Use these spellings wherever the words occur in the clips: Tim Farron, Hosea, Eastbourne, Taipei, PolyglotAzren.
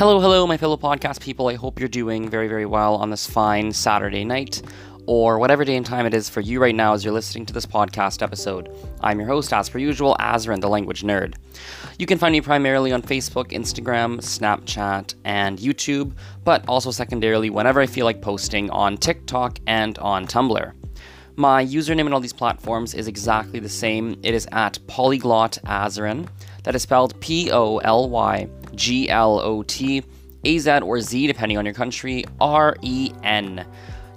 Hello, my fellow podcast people. I hope you're doing very, very well on this fine Saturday night, or whatever day and time it is for you right now as you're listening to this podcast episode. I'm your host, as per usual, Azren, the language nerd. You can find me primarily on Facebook, Instagram, Snapchat, and YouTube, but also secondarily whenever I feel like posting on TikTok and on Tumblr. My username on all these platforms is exactly the same. It is at PolyglotAzren. That is spelled PolyglotAzren, or Z, depending on your country, R-E-N.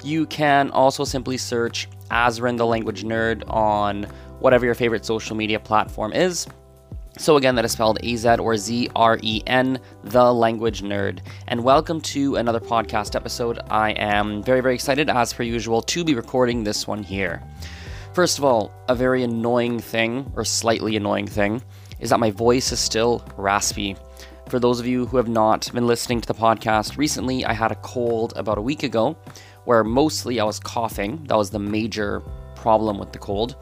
You can also simply search Azren the Language Nerd on whatever your favorite social media platform is. So again, that is spelled AZ or ZREN, the language nerd. And welcome to another podcast episode. I am very, very excited, as per usual, to be recording this one here. First of all, a very annoying thing, or slightly annoying thing, is that my voice is still raspy. For those of you who have not been listening to the podcast recently, I had a cold about a week ago, where mostly I was coughing. That was the major problem with the cold.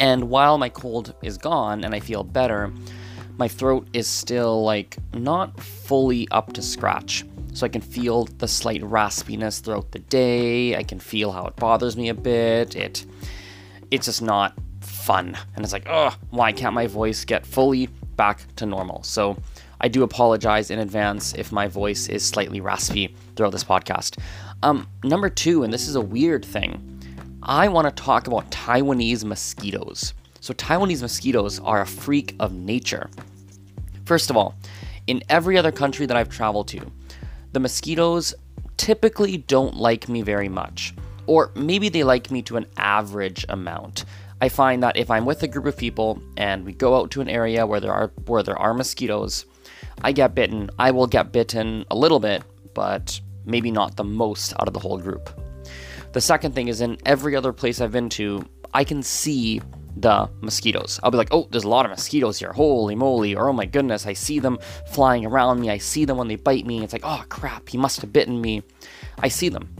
And while my cold is gone and I feel better, my throat is still not fully up to scratch. So I can feel the slight raspiness throughout the day. I can feel how it bothers me a bit. It's just not fun. And it's why can't my voice get fully back to normal? So I do apologize in advance if my voice is slightly raspy throughout this podcast. Number two, and this is a weird thing, I want to talk about Taiwanese mosquitoes. So Taiwanese mosquitoes are a freak of nature. First of all, in every other country that I've traveled to, the mosquitoes typically don't like me very much, or maybe they like me to an average amount. I find that if I'm with a group of people and we go out to an area where there are mosquitoes, I get bitten. I will get bitten a little bit, but maybe not the most out of the whole group. The second thing is, in every other place I've been to, I can see the mosquitoes. I'll be like, oh, there's a lot of mosquitoes here. Holy moly. Or, oh my goodness, I see them flying around me. I see them when they bite me. It's like, oh crap, he must have bitten me. I see them.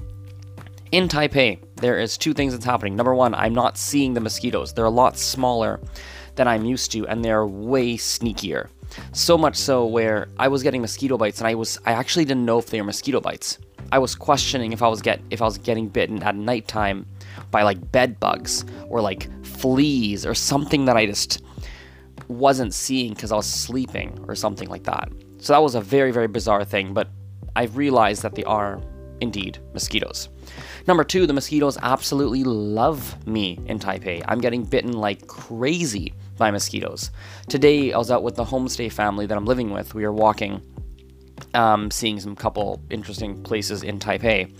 In Taipei, there is two things that's happening. Number one, I'm not seeing the mosquitoes. They're a lot smaller than I'm used to, and they're way sneakier. So much so where I was getting mosquito bites, and I actually didn't know if they were mosquito bites. I was questioning if I was getting bitten at nighttime by bed bugs or fleas or something that I just wasn't seeing because I was sleeping or something like that. So that was a very, very bizarre thing, but I've realized that they are indeed mosquitoes. Number two, the mosquitoes absolutely love me in Taipei. I'm getting bitten like crazy by mosquitoes. Today, I was out with the homestay family that I'm living with. We were walking, seeing some couple interesting places in Taipei.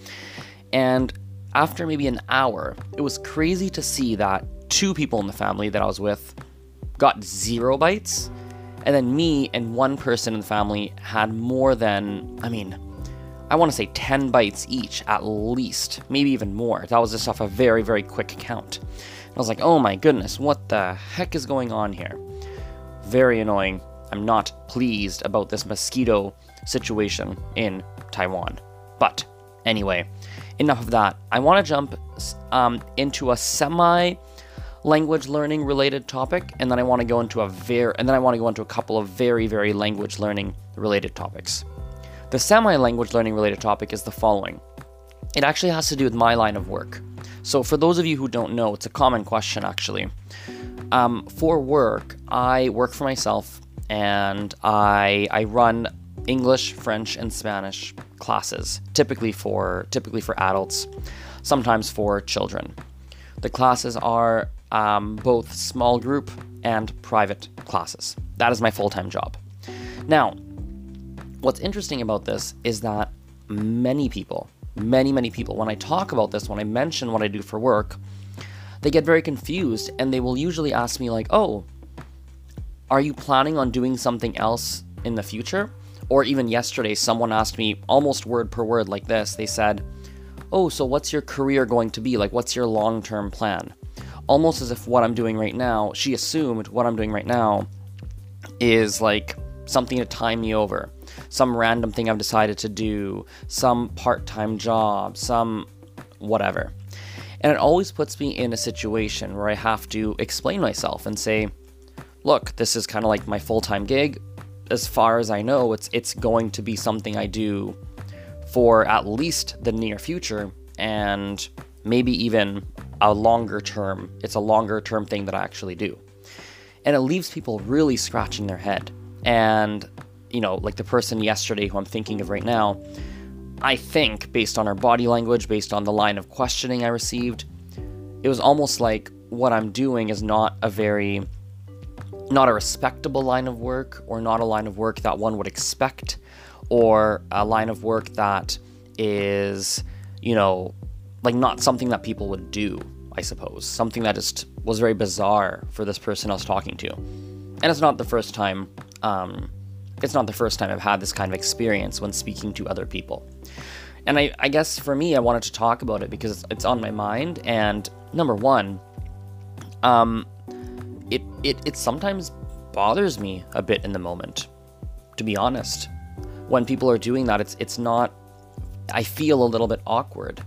And after maybe an hour, it was crazy to see that two people in the family that I was with got 0 bites. And then me and one person in the family had more than, I want to say 10 bites each, at least, maybe even more. That was just off a very, very quick count. And I was like, oh my goodness, what the heck is going on here? Very annoying. I'm not pleased about this mosquito situation in Taiwan. But anyway, enough of that. I want to jump into a semi-language learning related topic, and then I want to go into a couple of very, very language learning related topics. The semi-language learning related topic is the following. It actually has to do with my line of work. So for those of you who don't know, it's a common question actually. For work, I work for myself, and I run English, French, and Spanish classes, typically for adults, sometimes for children. The classes are both small group and private classes. That is my full-time job. Now, what's interesting about this is that many people, when I talk about this, when I mention what I do for work, they get very confused, and they will usually ask me oh, are you planning on doing something else in the future? Or even yesterday, someone asked me almost word per word like this. They said, oh, so what's your career going to be? What's your long-term plan? Almost as if what I'm doing right now, she assumed what I'm doing right now is something to tie me over. Some random thing I've decided to do, some part-time job, some whatever. And it always puts me in a situation where I have to explain myself and say, look, this is kind of my full-time gig. as far as I know, it's going to be something I do for at least the near future, and maybe even a longer term. It's a longer term thing that I actually do. And it leaves people really scratching their head. And, you know, like the person yesterday who I'm thinking of right now, I think based on her body language, based on the line of questioning I received, it was almost like what I'm doing is not a respectable line of work, or not a line of work that one would expect, or a line of work that is, you know, like not something that people would do, I suppose. Something that just was very bizarre for this person I was talking to. And it's not the first time, I've had this kind of experience when speaking to other people. And I guess for me, I wanted to talk about it because it's on my mind. And number one, it sometimes bothers me a bit in the moment, to be honest. When people are doing that, it's not, I feel a little bit awkward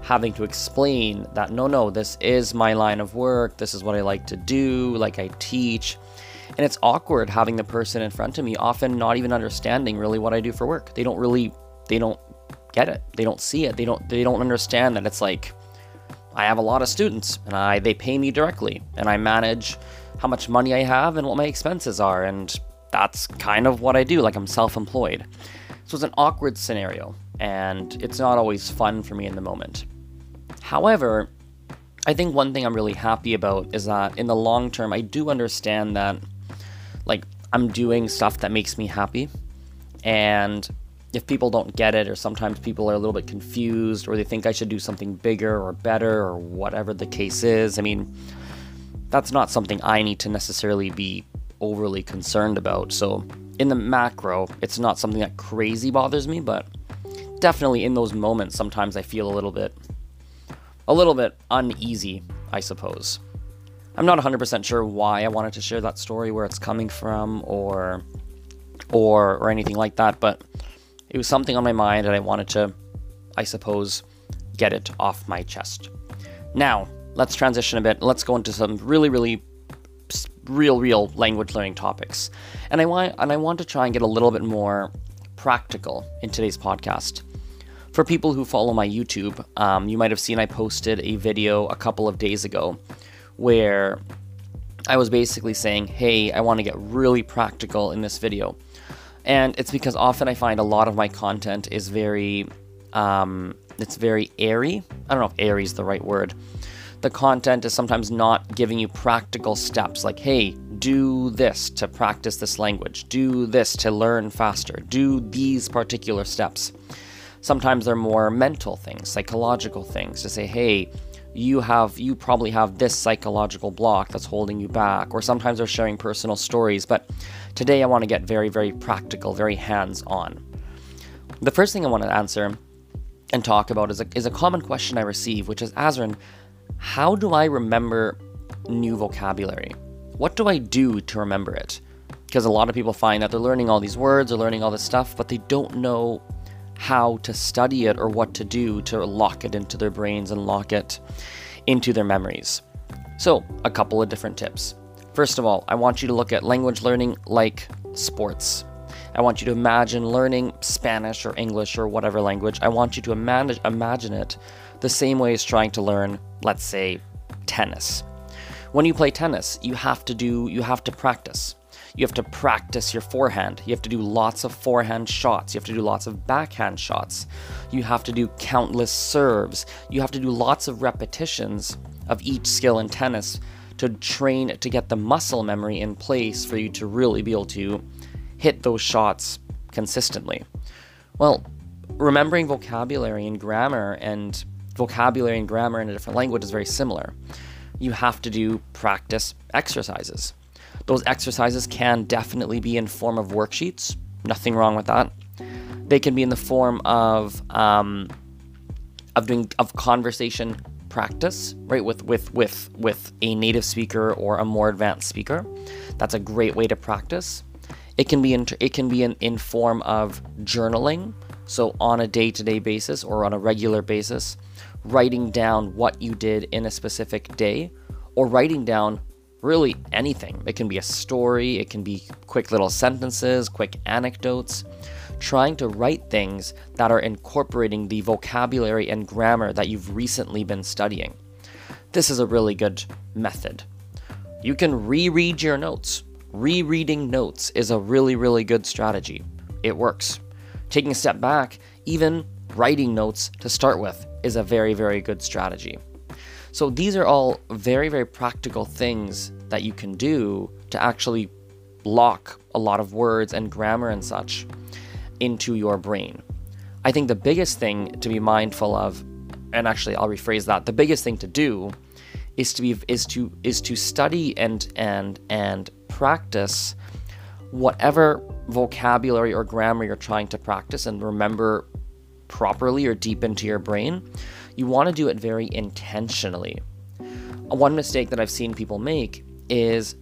having to explain that, no, this is my line of work, this is what I like to do, like I teach. And it's awkward having the person in front of me often not even understanding really what I do for work. They don't get it. They don't see it. They don't understand that it's like, I have a lot of students and they pay me directly and I manage how much money I have and what my expenses are. And that's kind of what I do. Like, I'm self-employed. So it's an awkward scenario and it's not always fun for me in the moment. However, I think one thing I'm really happy about is that in the long term, I do understand that, like, I'm doing stuff that makes me happy. And if people don't get it, or sometimes people are a little bit confused, or they think I should do something bigger or better or whatever the case is, I mean, that's not something I need to necessarily be overly concerned about. So in the macro, it's not something that crazy bothers me, but definitely in those moments, sometimes I feel a little bit uneasy, I suppose. I'm not 100% sure why I wanted to share that story, where it's coming from, or anything like that, but it was something on my mind and I wanted to, I suppose, get it off my chest. Now, let's transition a bit. Let's go into some really, really real language learning topics. And I want to try and get a little bit more practical in today's podcast. For people who follow my YouTube, you might have seen I posted a video a couple of days ago where I was basically saying, hey, I want to get really practical in this video. And it's because often I find a lot of my content is very airy. I don't know if airy is the right word. The content is sometimes not giving you practical steps like, hey, do this to practice this language, do this to learn faster, do these particular steps. Sometimes they're more mental things, psychological things to say, hey, you probably have this psychological block that's holding you back, or sometimes they're sharing personal stories, but today I want to get very, very practical, very hands-on. The first thing I want to answer and talk about is a common question I receive, which is, Azren, how do I remember new vocabulary? What do I do to remember it? Because a lot of people find that they're learning all these words, they're learning all this stuff, but they don't know how to study it or what to do to lock it into their brains and lock it into their memories. So, a couple of different tips. First of all, I want you to look at language learning like sports. I want you to imagine learning Spanish or English or whatever language. I want you to imagine it the same way as trying to learn, let's say, tennis. When you play tennis, you have to practice. You have to practice your forehand. You have to do lots of forehand shots. You have to do lots of backhand shots. You have to do countless serves. You have to do lots of repetitions of each skill in tennis to train to get the muscle memory in place for you to really be able to hit those shots consistently. Well, remembering vocabulary and grammar in a different language is very similar. You have to do practice exercises. Those exercises can definitely be in form of worksheets. Nothing wrong with that. They can be in the form of conversation practice, right? With a native speaker or a more advanced speaker. That's a great way to practice. It can be in form of journaling. So on a day-to-day basis or on a regular basis, writing down what you did in a specific day, or writing down really anything. It can be a story, it can be quick little sentences, quick anecdotes. Trying to write things that are incorporating the vocabulary and grammar that you've recently been studying. This is a really good method. You can reread your notes. Rereading notes is a really, really good strategy. It works. Taking a step back, even writing notes to start with, is a very, very good strategy. So these are all very, very practical things that you can do to actually lock a lot of words and grammar and such into your brain. I think the biggest thing to be mindful of, and actually I'll rephrase that, the biggest thing to do is to study and practice whatever vocabulary or grammar you're trying to practice and remember properly or deep into your brain. You want to do it very intentionally. One mistake that I've seen people make is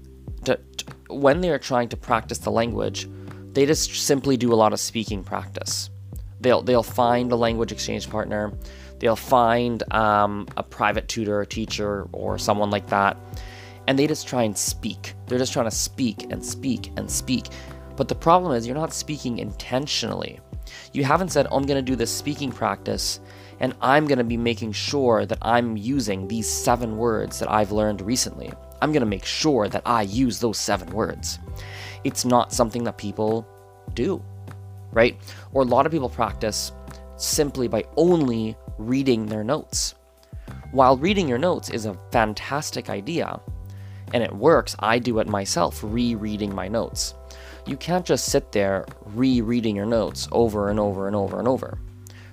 when they're trying to practice the language, they just simply do a lot of speaking practice. They'll find a language exchange partner, they'll find a private tutor, a teacher, or someone like that, and they just try and speak. They're just trying to speak and speak and speak. But the problem is you're not speaking intentionally. You haven't said, oh, I'm gonna do this speaking practice, and I'm gonna be making sure that I'm using these 7 words that I've learned recently. I'm gonna make sure that I use those 7 words. It's not something that people do, right? Or a lot of people practice simply by only reading their notes. While reading your notes is a fantastic idea, and it works, I do it myself, rereading my notes. You can't just sit there rereading your notes over and over and over and over.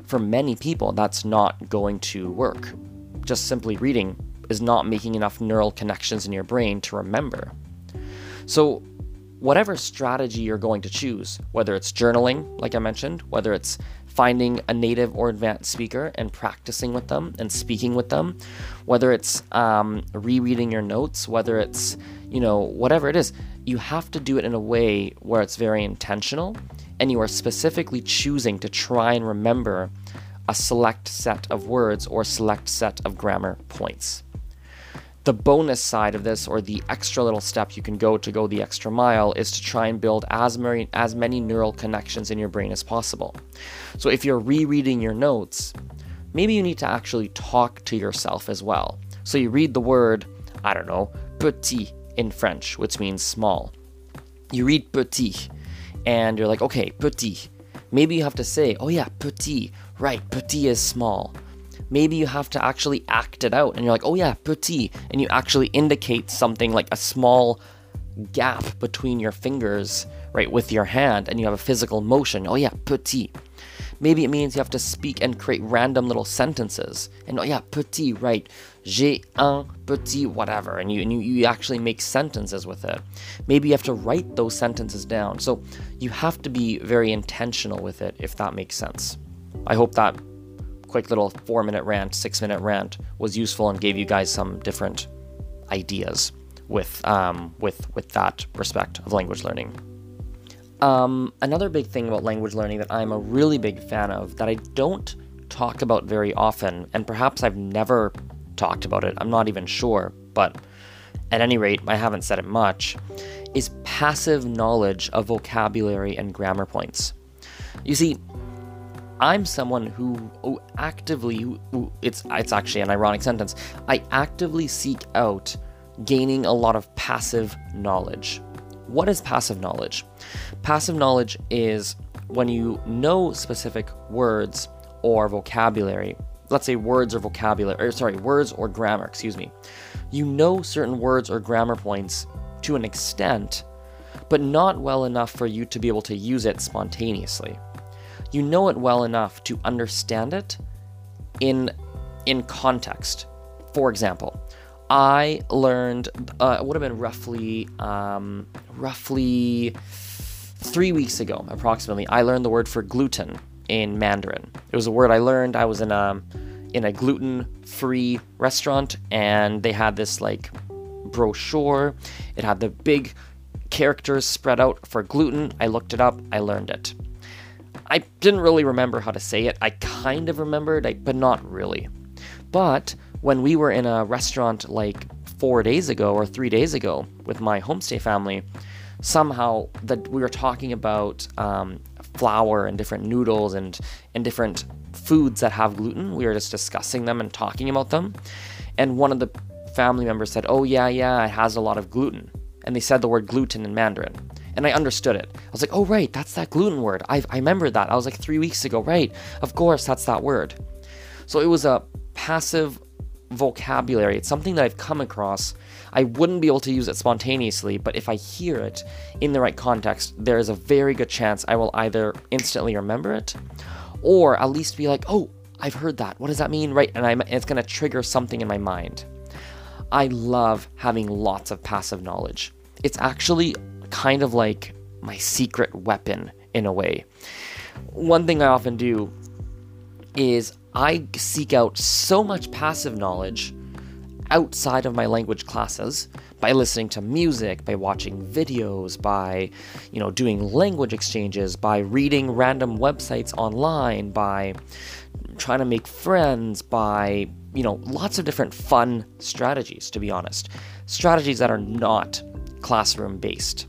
For many people, that's not going to work. Just simply reading is not making enough neural connections in your brain to remember. So whatever strategy you're going to choose, whether it's journaling, like I mentioned, whether it's finding a native or advanced speaker and practicing with them and speaking with them, whether it's rereading your notes, whether it's, whatever it is, you have to do it in a way where it's very intentional and you are specifically choosing to try and remember a select set of words or select set of grammar points. The bonus side of this, or the extra little step you can go to go the extra mile, is to try and build as many neural connections in your brain as possible. So if you're rereading your notes, maybe you need to actually talk to yourself as well. So you read the word, I don't know, petit in French, which means small. You read petit, and you're like, okay, petit. Maybe you have to say, oh yeah, petit, right, petit is small. Maybe you have to actually act it out and you're like, oh yeah, petit, and you actually indicate something like a small gap between your fingers, right, with your hand, and you have a physical motion. Oh yeah, petit. Maybe it means you have to speak and create random little sentences, and oh yeah, petit, right, j'ai un petit whatever, and you actually make sentences with it. Maybe you have to write those sentences down. So you have to be very intentional with it, if that makes sense. I hope that quick little 4-minute rant, 6-minute rant was useful and gave you guys some different ideas with that respect of language learning. Another big thing about language learning that I'm a really big fan of, that I don't talk about very often, and perhaps I've never talked about it, I'm not even sure, but at any rate, I haven't said it much, is passive knowledge of vocabulary and grammar points. You see, I'm someone who it's actually an ironic sentence. I actively seek out gaining a lot of passive knowledge. What is passive knowledge? Passive knowledge is when you know specific words or vocabulary, let's say words or grammar, excuse me. You know certain words or grammar points to an extent, but not well enough for you to be able to use it spontaneously. You know it well enough to understand it in context. For example, I learned, it would have been roughly 3 weeks ago, approximately, I learned the word for gluten in Mandarin. It was a word I learned. I was in a gluten-free restaurant, and they had this like brochure. It had the big characters spread out for gluten. I looked it up. I learned it. I didn't really remember how to say it. I kind of remembered, but not really. But when we were in a restaurant like 4 days ago or 3 days ago with my homestay family, somehow that we were talking about flour and different noodles and different foods that have gluten. We were just discussing them and talking about them. And one of the family members said, oh yeah, it has a lot of gluten. And they said the word gluten in Mandarin. And I understood it. I was like, oh right, that's that gluten word. I remembered that. I was like 3 weeks ago, right? Of course, that's that word. So it was a passive vocabulary. It's something that I've come across. I wouldn't be able to use it spontaneously, but if I hear it in the right context, there is a very good chance I will either instantly remember it or at least be like, oh, I've heard that. What does that mean? Right. And it's going to trigger something in my mind. I love having lots of passive knowledge. It's actually kind of like my secret weapon in a way. One thing I often do is I seek out so much passive knowledge outside of my language classes by listening to music, by watching videos, by, doing language exchanges, by reading random websites online, by trying to make friends, by, lots of different fun strategies, to be honest. Strategies that are not classroom based.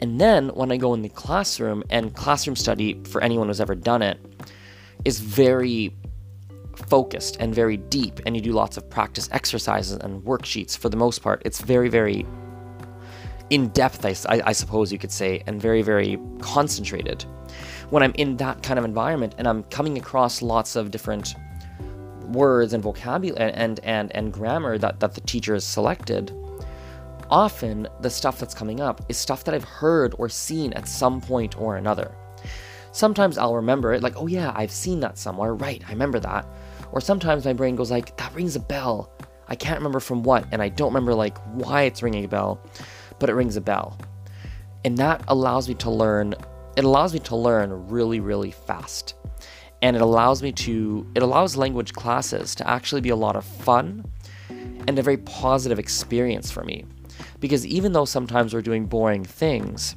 And then when I go in the classroom, and classroom study, for anyone who's ever done it, is very focused and very deep, and you do lots of practice exercises and worksheets. For the most part, it's very, very in-depth, I suppose you could say, and very, very concentrated. When I'm in that kind of environment and I'm coming across lots of different words and vocabulary and grammar that the teacher has selected, often the stuff that's coming up is stuff that I've heard or seen at some point or another. Sometimes I'll remember it, like, oh yeah, I've seen that somewhere, right, I remember that. Or sometimes my brain goes like, that rings a bell. I can't remember from what, and I don't remember like why it's ringing a bell, but it rings a bell. And that allows me to learn, really, really fast. And it allows language classes to actually be a lot of fun and a very positive experience for me. Because even though sometimes we're doing boring things,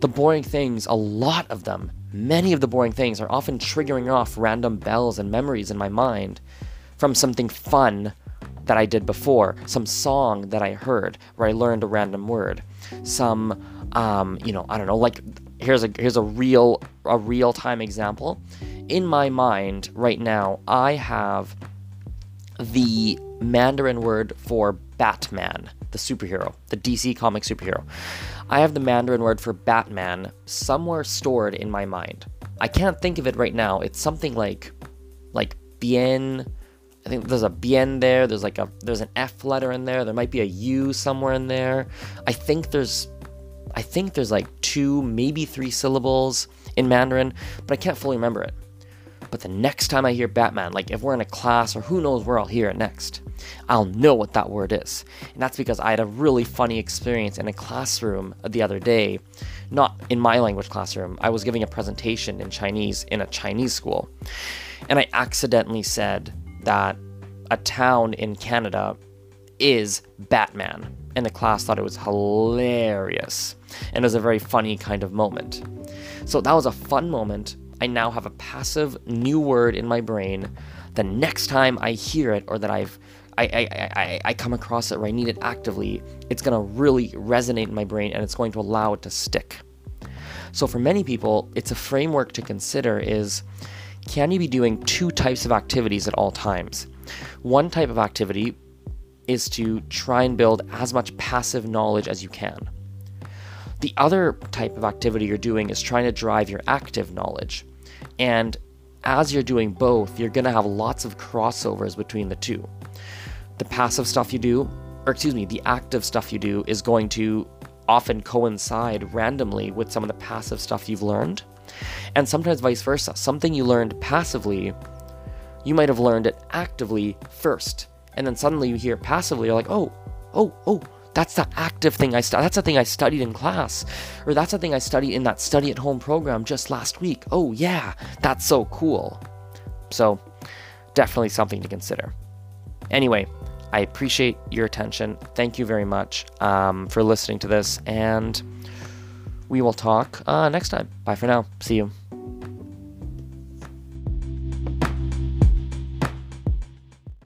the boring things, a lot of them, many of the boring things are often triggering off random bells and memories in my mind from something fun that I did before, some song that I heard where I learned a random word, some, I don't know, like here's a real-time example. In my mind right now, I have the Mandarin word for Batman, the superhero, the DC comic superhero. I have the Mandarin word for Batman somewhere stored in my mind. I can't think of it right now. It's something like bien. I think there's a bien there. There's an F letter in there. There might be a U somewhere in there. I think there's like two, maybe three syllables in Mandarin, but I can't fully remember it. But the next time I hear Batman, like if we're in a class or who knows where I'll hear it next, I'll know what that word is. And that's because I had a really funny experience in a classroom the other day, not in my language classroom. I was giving a presentation in Chinese in a Chinese school. And I accidentally said that a town in Canada is Batman. And the class thought it was hilarious. And it was a very funny kind of moment. So that was a fun moment. I now have a passive new word in my brain. The next time I hear it or that I come across it or I need it actively, it's going to really resonate in my brain and it's going to allow it to stick. So for many people, it's a framework to consider is, can you be doing two types of activities at all times? One type of activity is to try and build as much passive knowledge as you can. The other type of activity you're doing is trying to drive your active knowledge. And as you're doing both, you're going to have lots of crossovers between the two. The passive stuff you do, the active stuff you do is going to often coincide randomly with some of the passive stuff you've learned. And sometimes vice versa. Something you learned passively, you might have learned it actively first. And then suddenly you hear passively, you're like, oh. That's the active thing that's the thing I studied in class, or that's the thing I studied in that study at home program just last week. Oh yeah, that's so cool. So definitely something to consider. Anyway, I appreciate your attention. Thank you very much for listening to this, and we will talk next time. Bye for now. See you.